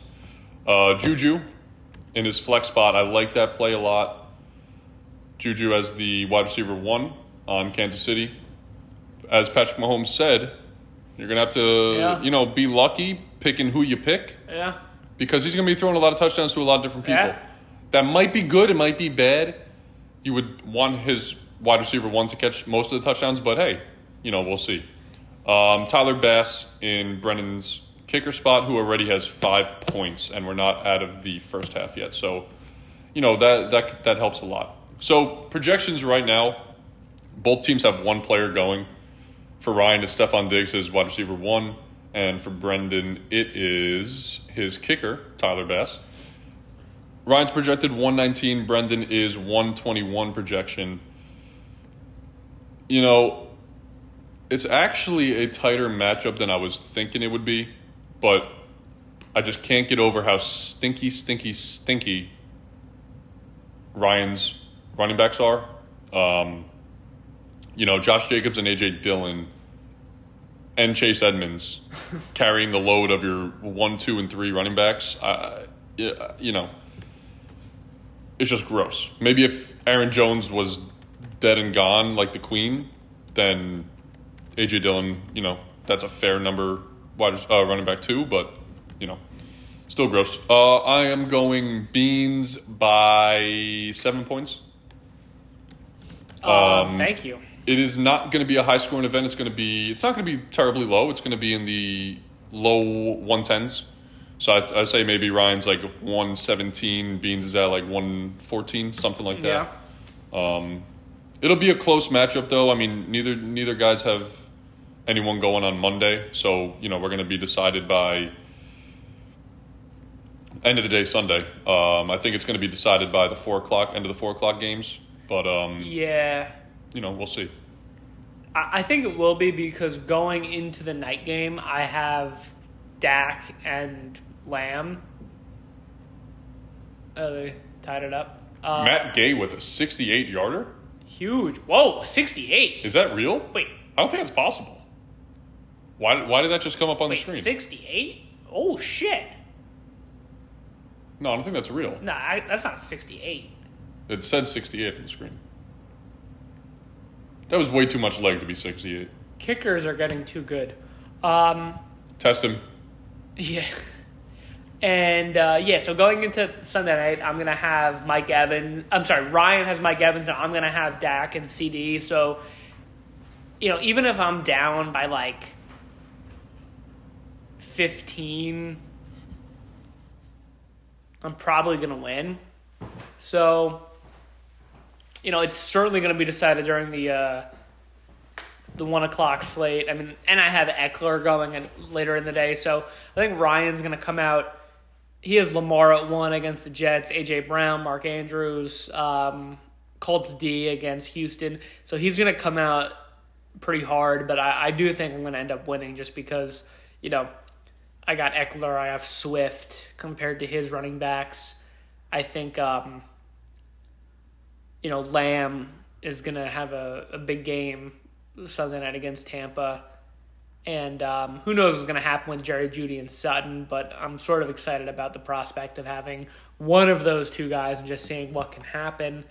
Juju in his flex spot. I like that play a lot. Juju as the wide receiver 1 on Kansas City. As Patrick Mahomes said... you're going to have to, be lucky picking who you pick. Yeah. Because he's going to be throwing a lot of touchdowns to a lot of different people. Yeah. That might be good. It might be bad. You would want his wide receiver 1 to catch most of the touchdowns. But, hey, we'll see. Tyler Bass in Brennan's kicker spot, who already has 5 points. And we're not out of the first half yet. So, that helps a lot. So, projections right now, both teams have 1 player going. For Ryan, it's Stephon Diggs, his wide receiver 1. And for Brendan, it is his kicker, Tyler Bass. Ryan's projected 119. Brendan is 121 projection. You know, it's actually a tighter matchup than I was thinking it would be, but I just can't get over how stinky Ryan's running backs are. You know, Josh Jacobs and A.J. Dillon and Chase Edmonds carrying the load of your 1, 2, and 3 running backs. You know, it's just gross. Maybe if Aaron Jones was dead and gone like the Queen, then A.J. Dillon, you know, that's a fair number running back too, but, you know, still gross. I am going Beans by 7 points. Thank you. It is not going to be a high-scoring event. It's not going to be terribly low. It's going to be in the low 110s. So I say maybe Ryan's like 117. Beans is at like 114, something like that. Yeah. It'll be a close matchup, though. I mean, neither guys have anyone going on Monday. So, you know, we're going to be decided by end of the day Sunday. I think it's going to be decided by the 4 o'clock end of the 4 o'clock games. But, yeah, you know, we'll see. I think it will be, because going into the night game, I have Dak and Lamb. They tied it up. Matt Gay with a 68-yarder? Huge. Whoa, 68. Is that real? Wait. I don't think it's possible. Why did that just come up on the screen? 68? Oh, shit. No, I don't think that's real. No, that's not 68. It said 68 on the screen. That was way too much leg to be 68. Kickers are getting too good. Test him. Yeah. And, so going into Sunday night, I'm going to have Mike Evans. I'm sorry, Ryan has Mike Evans, and I'm going to have Dak and CD. So, you know, even if I'm down by, like, 15, I'm probably going to win. So, you know, it's certainly going to be decided during the 1 o'clock slate. I mean, and I have Eckler going in later in the day. So I think Ryan's going to come out. He has Lamar at 1 against the Jets, A.J. Brown, Mark Andrews, Colts D against Houston. So he's going to come out pretty hard. But I do think I'm going to end up winning, just because, you know, I got Eckler. I have Swift compared to his running backs. I think, you know, Lamb is going to have a big game Sunday night against Tampa. And who knows what's going to happen with Jerry Jeudy and Sutton, but I'm sort of excited about the prospect of having one of those two guys and just seeing what can happen.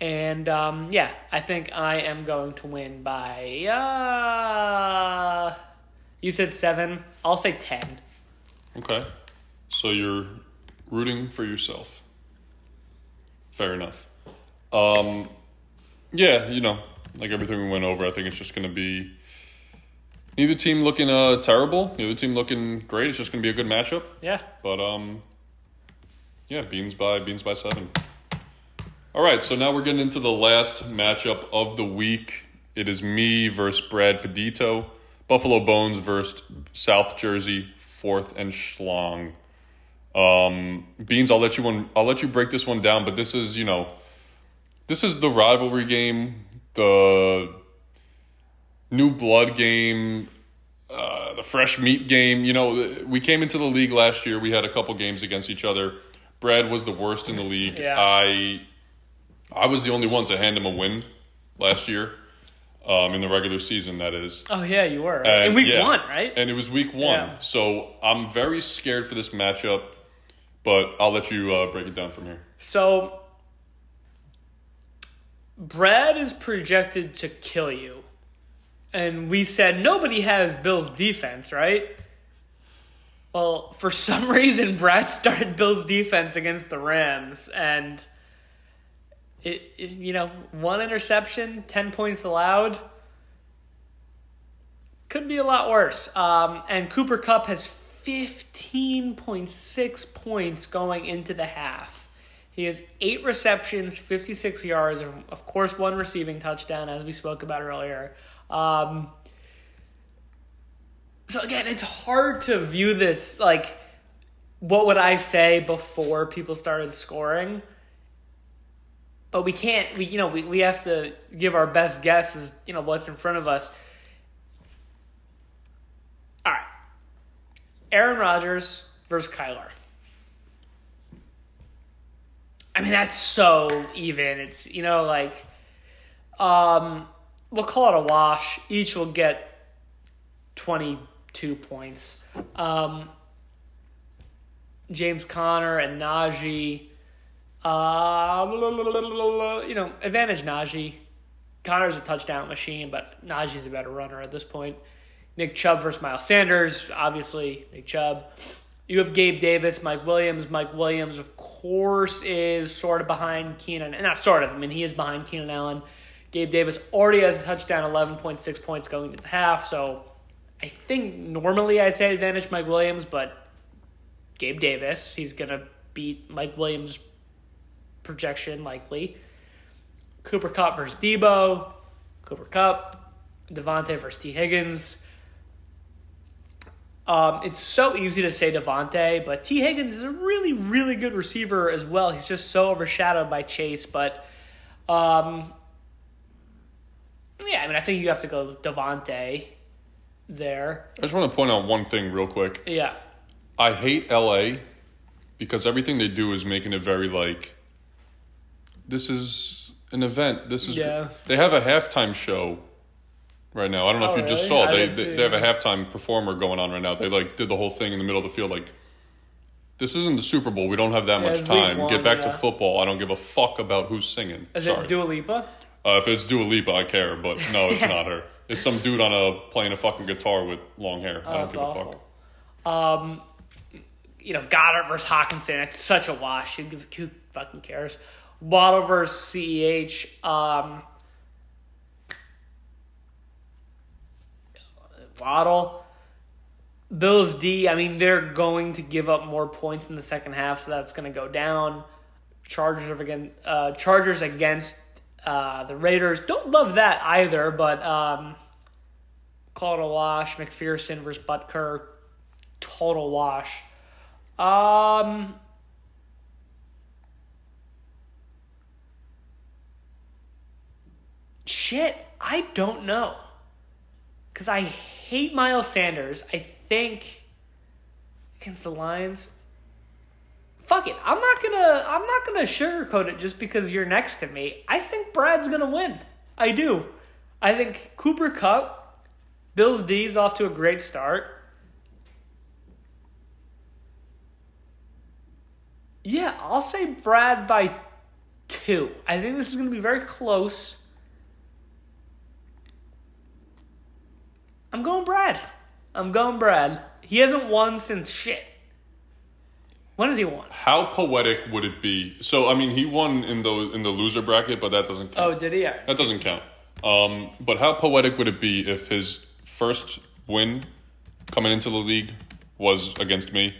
And, I think I am going to win by, you said 7. I'll say 10. Okay. So you're rooting for yourself. Fair enough. You know, like everything we went over, I think it's just going to be neither team looking terrible, the other team looking great. It's just going to be a good matchup. Yeah. But, Beans by 7. All right, so now we're getting into the last matchup of the week. It is me versus Brad Pedito. Buffalo Bones versus South Jersey, 4th and Schlong. Beans, I'll let you break this one down, but this is, you know, this is the rivalry game, the new blood game, the fresh meat game. You know, we came into the league last year. We had a couple games against each other. Brad was the worst in the league. Yeah. I was the only one to hand him a win last year, in the regular season, that is. Oh, yeah, you were. In week one, right? And it was week one. Yeah. So I'm very scared for this matchup, but I'll let you break it down from here. So Brad is projected to kill you. And we said nobody has Bill's defense, right? Well, for some reason, Brad started Bill's defense against the Rams. And, it you know, 1 interception, 10 points allowed. Could be a lot worse. And Cooper Kupp has 15.6 points going into the half. He has 8 receptions, 56 yards, and, of course, 1 receiving touchdown, as we spoke about earlier. So, again, it's hard to view this, like, what would I say before people started scoring? But we can't, we have to give our best guesses, what's in front of us. All right. Aaron Rodgers versus Kyler. I mean, that's so even. It's, we'll call it a wash. Each will get 22 points. James Conner and Najee. Advantage Najee. Connor's a touchdown machine, but Najee's a better runner at this point. Nick Chubb versus Miles Sanders. Obviously, Nick Chubb. You have Gabe Davis, Mike Williams. Mike Williams, of course, is sort of behind Keenan. Not sort of. I mean, he is behind Keenan Allen. Gabe Davis already has a touchdown, 11.6 points going into the half. So I think normally I'd say advantage Mike Williams, but Gabe Davis, he's going to beat Mike Williams' projection likely. Cooper Kupp versus Debo. Cooper Kupp. Devontae versus T. Higgins. It's so easy to say Devontae, but T. Higgins is a really, really good receiver as well. He's just so overshadowed by Chase. But, I think you have to go Devontae there. I just want to point out one thing real quick. Yeah. I hate L.A. because everything they do is making it very this is an event. This is They have a halftime show right now. I don't know if you just saw. They have a halftime performer going on right now. They did the whole thing in the middle of the field. This isn't the Super Bowl. We don't have that much time. Get back to football. I don't give a fuck about who's singing. Is it Dua Lipa? If it's Dua Lipa, I care. But no, it's not her. It's some dude on playing a fucking guitar with long hair. I don't give a fuck. Goddard versus Hawkinson. That's such a wash. Who fucking cares? Waddle versus CEH. Waddle. Bills D. I mean, they're going to give up more points in the second half, so that's going to go down. Chargers against the Raiders. Don't love that either, but call it a wash. McPherson versus Butker. Total wash. Shit, I don't know. Because I hate Miles Sanders. I think against the Lions. Fuck it. I'm not gonna sugarcoat it just because you're next to me. I think Brad's gonna win. I do. I think Cooper Kupp, Bills D's off to a great start. Yeah, I'll say Brad by 2. I think this is gonna be very close. I'm going Brad. He hasn't won since shit. When has he won? How poetic would it be? So, I mean, he won in the loser bracket, but that doesn't count. Oh, did he? Yeah. That doesn't count. But how poetic would it be if his first win coming into the league was against me,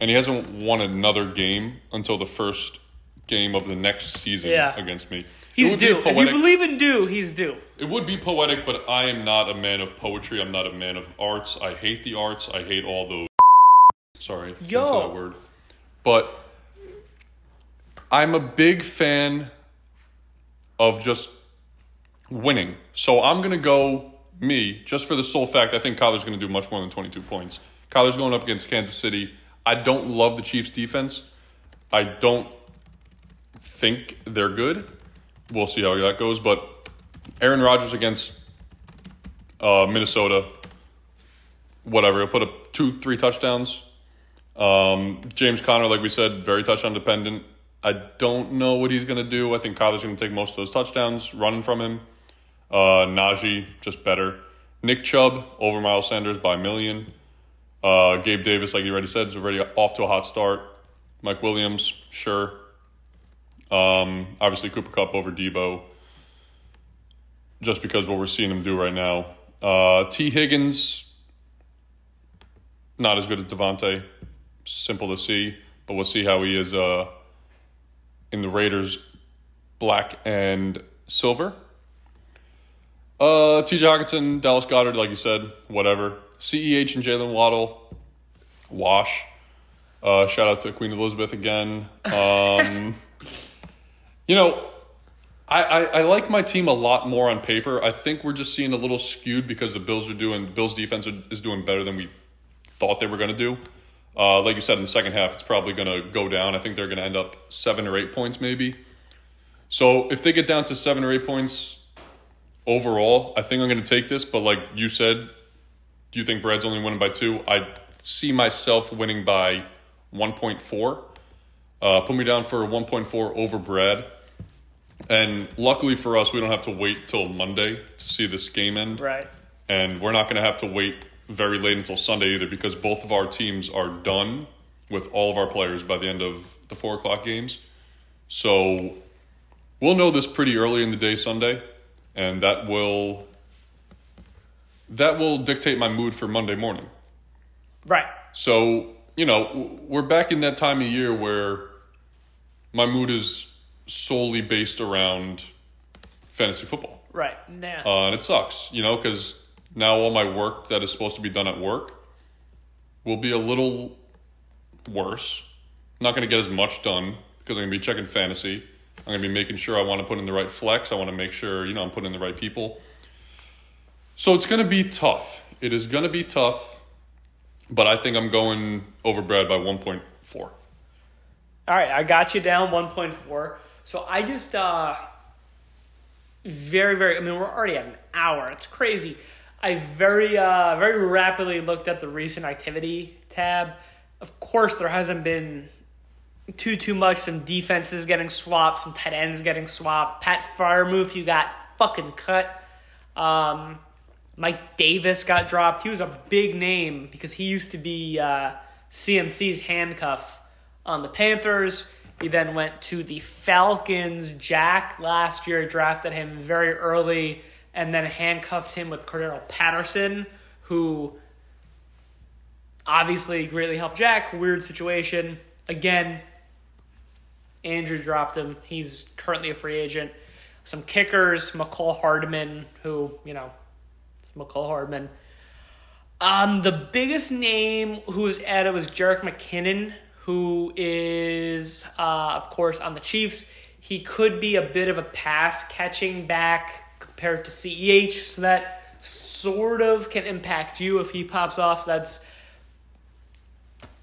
and he hasn't won another game until the first game of the next season against me? He's due. If you believe in due, he's due. It would be poetic, but I am not a man of poetry. I'm not a man of arts. I hate the arts. I hate all those. Sorry, that's that word. But I'm a big fan of just winning. So I'm going to go me, just for the sole fact. I think Kyler's going to do much more than 22 points. Kyler's going up against Kansas City. I don't love the Chiefs' defense. I don't think they're good. We'll see how that goes. But Aaron Rodgers against Minnesota, whatever. He'll put up 2-3 touchdowns. James Conner, like we said, very touchdown dependent. I don't know what he's going to do. I think Kyler's going to take most of those touchdowns running from him. Najee, just better. Nick Chubb over Miles Sanders by a million. Gabe Davis, like you already said, is already off to a hot start. Mike Williams, sure. Obviously Cooper Kupp over Debo, just because what we're seeing him do right now. T. Higgins, not as good as Devontae. Simple to see, but we'll see how he is in the Raiders black and silver. T.J. Hockenson, Dallas Goedert, like you said, whatever. CEH and Jalen Waddle, wash. Shout out to Queen Elizabeth again. You know, I like my team a lot more on paper. I think we're just seeing a little skewed because Bills defense is doing better than we thought they were going to do. Like you said, in the second half, it's probably going to go down. I think they're going to end up 7 or 8 points maybe. So if they get down to 7 or 8 points overall, I think I'm going to take this. But like you said, do you think Brad's only winning by 2? I see myself winning by 1.4. Put me down for 1.4 over Brad. And luckily for us, we don't have to wait till Monday to see this game end. Right. And we're not going to have to wait very late until Sunday either, because both of our teams are done with all of our players by the end of the 4 o'clock games. So we'll know this pretty early in the day Sunday, and that will dictate my mood for Monday morning. Right. So, you know, we're back in that time of year where my mood is solely based around fantasy football. Right. Yeah. And it sucks, you know, because now all my work that is supposed to be done at work will be a little worse. I'm not going to get as much done because I'm going to be checking fantasy. I'm going to be making sure I want to put in the right flex. I want to make sure, you know, I'm putting in the right people. So it's going to be tough. It is going to be tough, but I think I'm going over Brad by 1.4. All right, I got you down 1.4. So I just very, very – I mean, we're already at an hour. It's crazy. I very rapidly looked at the recent activity tab. Of course, there hasn't been too much. Some defenses getting swapped, some tight ends getting swapped. Pat Freiermuth, you got fucking cut. Mike Davis got dropped. He was a big name because he used to be CMC's handcuff on the Panthers. He then went to the Falcons. Jack last year drafted him very early and then handcuffed him with Cordero Patterson, who obviously greatly helped Jack. Weird situation. Again, Andrew dropped him. He's currently a free agent. Some kickers, McCall Hardman, who, you know, it's McCall Hardman. The biggest name who was added was Jerick McKinnon, who is, of course, on the Chiefs. He could be a bit of a pass-catching back compared to CEH, so that sort of can impact you if he pops off. That's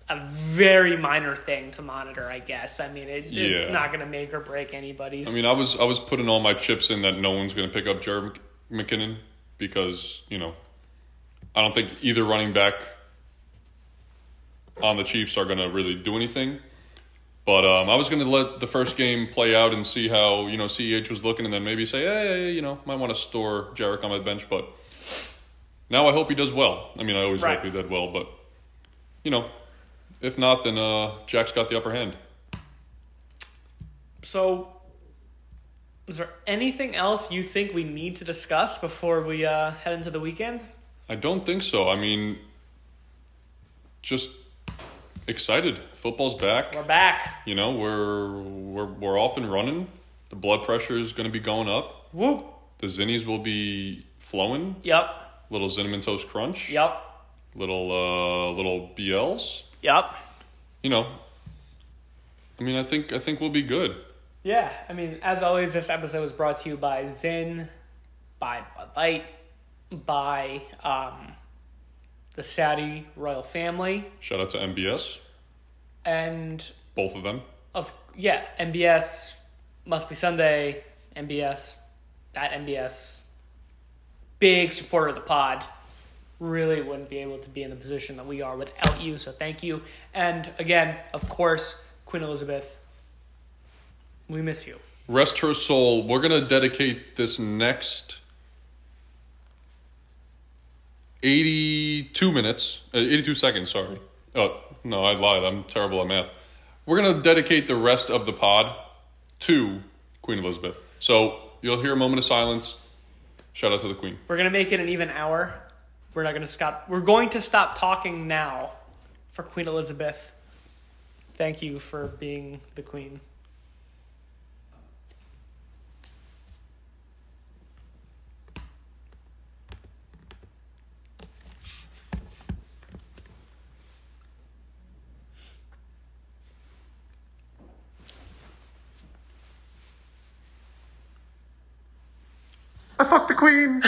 a very minor thing to monitor, I guess. I mean, it's not going to make or break anybody's. I mean, I was putting all my chips in that no one's going to pick up Jerick McKinnon because, you know, I don't think either running back on the Chiefs are going to really do anything. But I was going to let the first game play out and see how, you know, CEH was looking and then maybe say, hey, you know, might want to store Jerick on my bench. But now I hope he does well. I mean, I always hope he did well. But, you know, if not, then Jack's got the upper hand. So is there anything else you think we need to discuss before we head into the weekend? I don't think so. I mean, just excited. Football's back. We're back. You know, we're off and running. The blood pressure is going to be going up. Woo. The zinnies will be flowing. Yep. Little Cinnamon Toast Crunch. Yep. Little BLs. Yep. You know, I mean, I think we'll be good. Yeah. I mean, as always, this episode was brought to you by Zinn, by Bud Light, by the Saudi royal family. Shout out to MBS. And both of them. MBS, Must Be Sunday, MBS, that MBS. Big supporter of the pod. Really wouldn't be able to be in the position that we are without you, so thank you. And again, of course, Queen Elizabeth, we miss you. Rest her soul. We're going to dedicate this next 82 seconds, sorry. Oh, no, I lied. I'm terrible at math. We're going to dedicate the rest of the pod to Queen Elizabeth. So you'll hear a moment of silence. Shout out to the Queen. We're going to make it an even hour. We're not going to stop. We're going to stop talking now for Queen Elizabeth. Thank you for being the Queen. I fucked the queen.